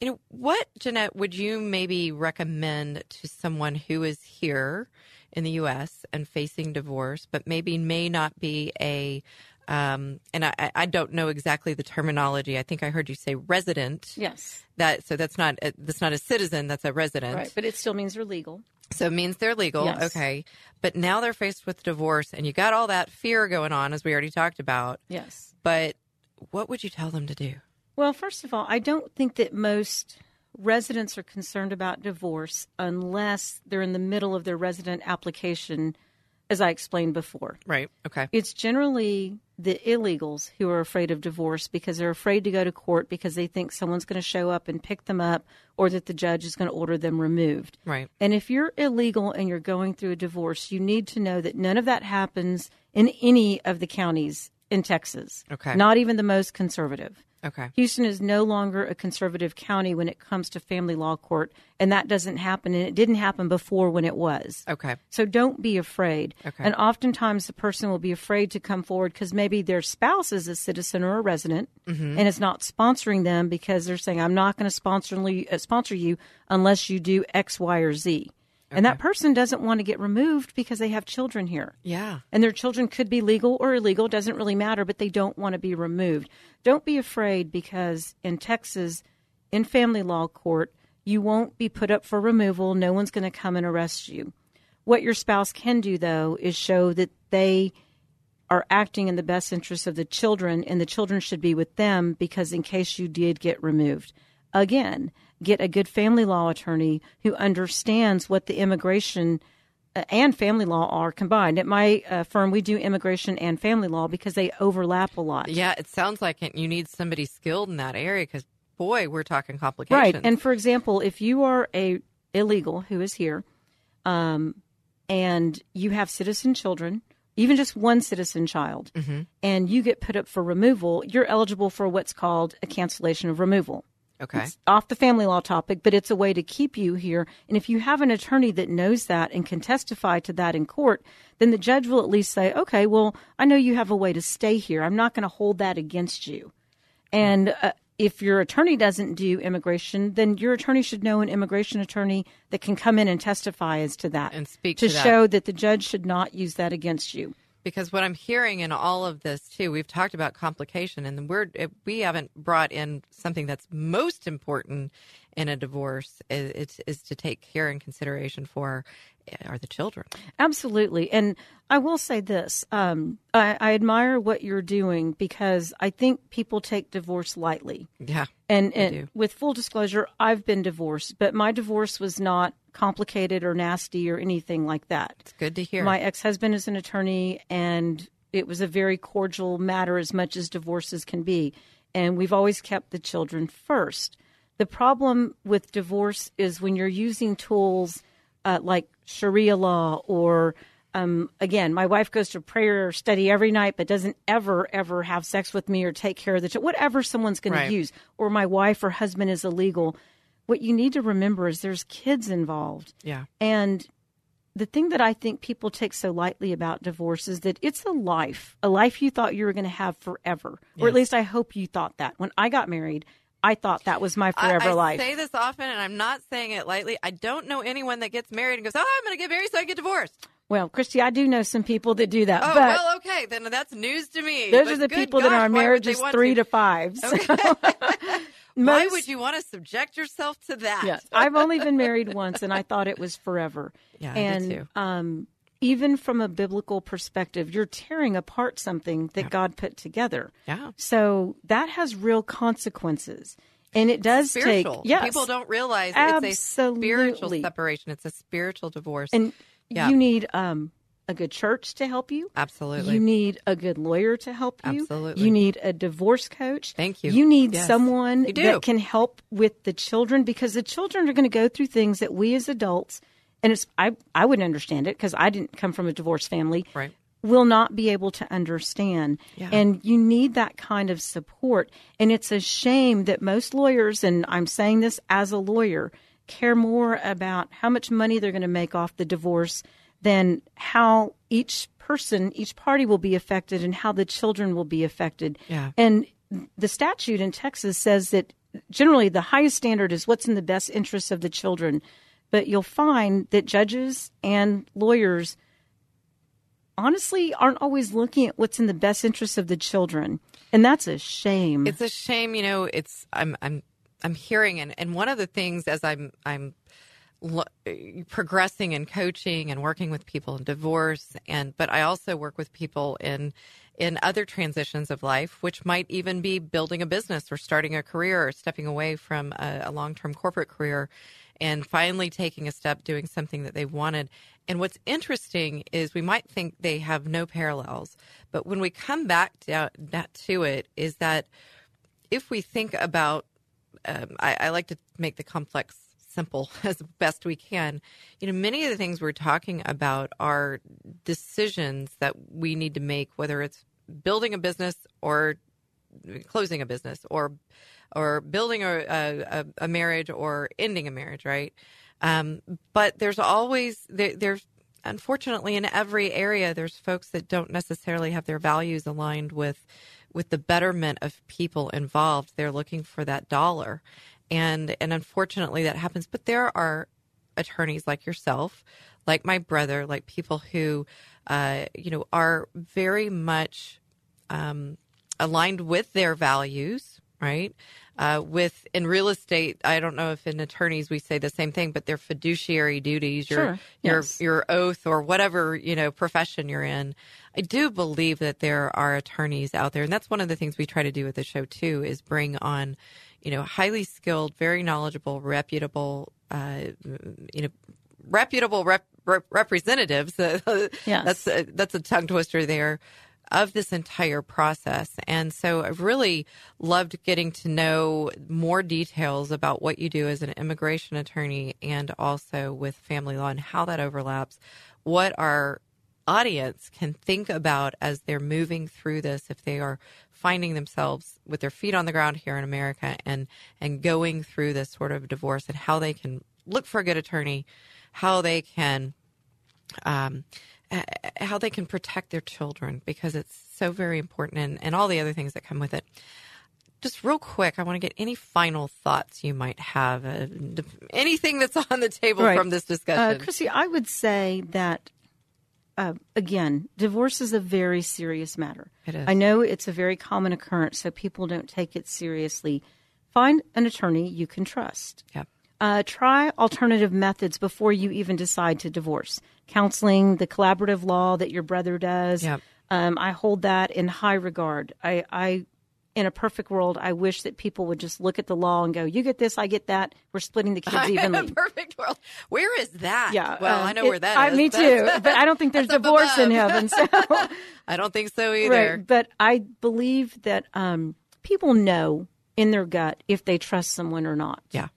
you know, what, Jeanette, would you maybe recommend to someone who is here in the U S and facing divorce, but maybe may not be a Um, and I, I don't know exactly the terminology. I think I heard you say resident. Yes. That so that's not a, that's not a citizen. That's a resident. Right. But it still means they're legal. So it means they're legal. Yes. Okay. But now they're faced with divorce, and you got all that fear going on, as we already talked about. Yes. But what would you tell them to do? Well, first of all, I don't think that most residents are concerned about divorce unless they're in the middle of their resident application, as I explained before. Right. Okay. It's generally the illegals who are afraid of divorce because they're afraid to go to court because they think someone's going to show up and pick them up or that the judge is going to order them removed. Right. And if you're illegal and you're going through a divorce, you need to know that none of that happens in any of the counties in Texas. Okay. Not even the most conservative. Okay. Houston is no longer a conservative county when it comes to family law court, and that doesn't happen, and it didn't happen before when it was. Okay. So don't be afraid. Okay. And oftentimes the person will be afraid to come forward because maybe their spouse is a citizen or a resident, mm-hmm. and it's not sponsoring them because they're saying, I'm not going to sponsor sponsor you unless you do X, Y, or Z. Okay. And that person doesn't want to get removed because they have children here. Yeah. And their children could be legal or illegal. Doesn't really matter, but they don't want to be removed. Don't be afraid because in Texas, in family law court, you won't be put up for removal. No one's going to come and arrest you. What your spouse can do, though, is show that they are acting in the best interest of the children, and the children should be with them because in case you did get removed. Again, get a good family law attorney who understands what the immigration and family law are combined. At my uh, firm, we do immigration and family law because they overlap a lot. Yeah, it sounds like it. You need somebody skilled in that area because, boy, we're talking complications. Right. And, for example, if you are a illegal who is here um, and you have citizen children, even just one citizen child, mm-hmm. and you get put up for removal, you're eligible for what's called a cancellation of removal. Okay. It's off the family law topic, but it's a way to keep you here. And if you have an attorney that knows that and can testify to that in court, then the judge will at least say, okay, well, I know you have a way to stay here. I'm not going to hold that against you. And uh, if your attorney doesn't do immigration, then your attorney should know an immigration attorney that can come in and testify as to that. And speak to, to that. To show that the judge should not use that against you. Because what I'm hearing in all of this, too, we've talked about complication, and we're, we haven't brought in something that's most important in a divorce is, is to take care and consideration for are the children. Absolutely. And I will say this. Um, I, I admire what you're doing because I think people take divorce lightly. Yeah, and, and with full disclosure, I've been divorced, but my divorce was not complicated or nasty or anything like that. It's good to hear. My ex-husband is an attorney, and it was a very cordial matter as much as divorces can be. And we've always kept the children first. The problem with divorce is when you're using tools uh, like Sharia law or, um, again, my wife goes to prayer study every night but doesn't ever, ever have sex with me or take care of the child, whatever someone's going right. to use, or my wife or husband is illegal. What you need to remember is there's kids involved. Yeah. And the thing that I think people take so lightly about divorce is that it's a life, a life you thought you were going to have forever, yes. or at least I hope you thought that. When I got married, I thought that was my forever I, I life. I say this often, and I'm not saying it lightly. I don't know anyone that gets married and goes, oh, I'm going to get married so I get divorced. Well, Christy, I do know some people that do that. Oh, but well, okay. Then that's news to me. Those but are the people gosh, that are married just three to, to five. So. Okay. Most, why would you want to subject yourself to that? Yes, I've only been married once, and I thought it was forever. Yeah, and, I did too. Um, even from a biblical perspective, you're tearing apart something that yeah. God put together. Yeah. So that has real consequences. And it does spiritual. take... Yes, people don't realize absolutely. It's a spiritual separation. It's a spiritual divorce. And yeah. you need um, a good church to help you. Absolutely. You need a good lawyer to help you. Absolutely. You need a divorce coach. Thank you. You need yes. someone you that can help with the children because the children are going to go through things that we as adults... And it's I, I wouldn't understand it because I didn't come from a divorced family, right. will not be able to understand. Yeah. And you need that kind of support. And it's a shame that most lawyers, and I'm saying this as a lawyer, care more about how much money they're going to make off the divorce than how each person, each party will be affected and how the children will be affected. Yeah. And the statute in Texas says that generally the highest standard is what's in the best interest of the children. But you'll find that judges and lawyers honestly aren't always looking at what's in the best interest of the children. And that's a shame. It's a shame. You know, it's I'm I'm I'm hearing. And, and one of the things as I'm I'm lo- progressing in coaching and working with people in divorce. And but I also work with people in in other transitions of life, which might even be building a business or starting a career or stepping away from a, a long-term corporate career and finally taking a step, doing something that they wanted. And what's interesting is we might think they have no parallels, but when we come back to, to it is that if we think about, um, I, I like to make the complex simple as best we can, you know, many of the things we're talking about are decisions that we need to make, whether it's building a business or closing a business or or building a, a, a marriage or ending a marriage, right? Um, but there's always, there, there's unfortunately in every area, there's folks that don't necessarily have their values aligned with with the betterment of people involved. They're looking for that dollar. And and unfortunately that happens. But there are attorneys like yourself, like my brother, like people who, uh, you know, are very much um, aligned with their values, right? Uh, with in real estate, I don't know if in attorneys we say the same thing, but their fiduciary duties, your sure. yes. your your oath or whatever, you know, profession you're in. I do believe that there are attorneys out there, and that's one of the things we try to do with the show too, is bring on, you know, highly skilled, very knowledgeable, reputable, uh, you know, reputable rep, rep, representatives. Yes. That's a, that's a tongue twister there. Of this entire process. And so I've really loved getting to know more details about what you do as an immigration attorney and also with family law and how that overlaps, what our audience can think about as they're moving through this, if they are finding themselves with their feet on the ground here in America and, and going through this sort of divorce and how they can look for a good attorney, how they can... Um, how they can protect their children, because it's so very important, and, and all the other things that come with it. Just real quick, I want to get any final thoughts you might have, uh, anything that's on the table right. from this discussion. Uh, Christy, I would say that, uh, again, divorce is a very serious matter. It is. I know it's a very common occurrence, so people don't take it seriously. Find an attorney you can trust. Yep. Uh, try alternative methods before you even decide to divorce. Counseling, the collaborative law that your brother does. Yep. Um, I hold that in high regard. I, I, in a perfect world, I wish that people would just look at the law and go, you get this, I get that. We're splitting the kids evenly. In a perfect world. Where is that? Yeah. Well, um, I know it, where that I, is. Me too. But I don't think there's divorce above. In heaven. So. I don't think so either. Right. But I believe that um, people know in their gut if they trust someone or not. Yeah.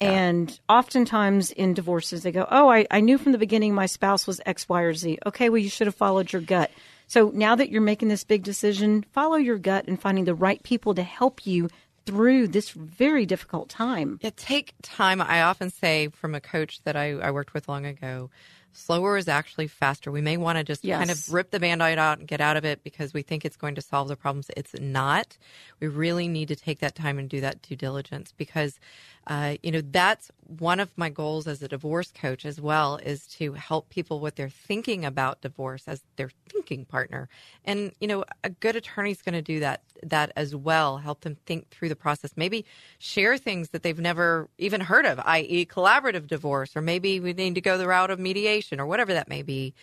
Yeah. And oftentimes in divorces, they go, oh, I, I knew from the beginning my spouse was X, Y, or Z. Okay, well, you should have followed your gut. So now that you're making this big decision, follow your gut and finding the right people to help you through this very difficult time. Yeah, take time. I often say from a coach that I, I worked with long ago, slower is actually faster. We may want to just yes. kind of rip the Band-Aid out and get out of it because we think it's going to solve the problems. It's not. We really need to take that time and do that due diligence because, uh, you know, that's one of my goals as a divorce coach as well, is to help people with their thinking about divorce as their thinking partner. And, you know, a good attorney is going to do that, that as well, help them think through the process, maybe share things that they've never even heard of, that is collaborative divorce, or maybe we need to go the route of mediation, or whatever that may be.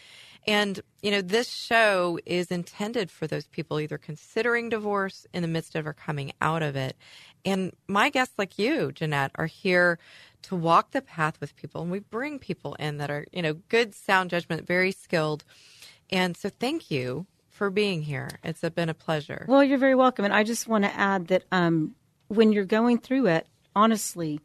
And, you know, this show is intended for those people either considering divorce in the midst of or coming out of it. And my guests like you, Jeanette, are here to walk the path with people. And we bring people in that are, you know, good sound judgment, very skilled. And so thank you for being here. It's been a pleasure. Well, you're very welcome. And I just want to add that um, when you're going through it, honestly,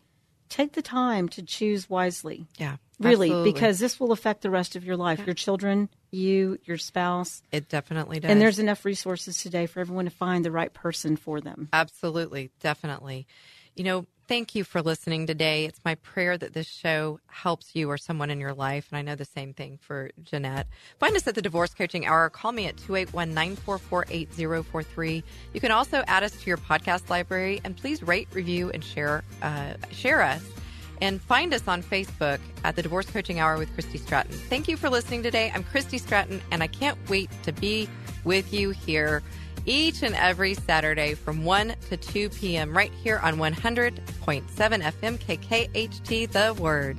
take the time to choose wisely. Yeah. Really, absolutely. Because this will affect the rest of your life, yeah. your children, you, your spouse. It definitely does. And there's enough resources today for everyone to find the right person for them. Absolutely. Definitely. You know, thank you for listening today. It's my prayer that this show helps you or someone in your life. And I know the same thing for Jeanette. Find us at the Divorce Coaching Hour. Call me at two eight one, nine four four, eight zero four three. You can also add us to your podcast library. And please rate, review, and share, uh, share us. And find us on Facebook at the Divorce Coaching Hour with Christy Stratton. Thank you for listening today. I'm Christy Stratton, and I can't wait to be with you here each and every Saturday from one to two p.m. right here on one hundred point seven F M K K H T, The Word.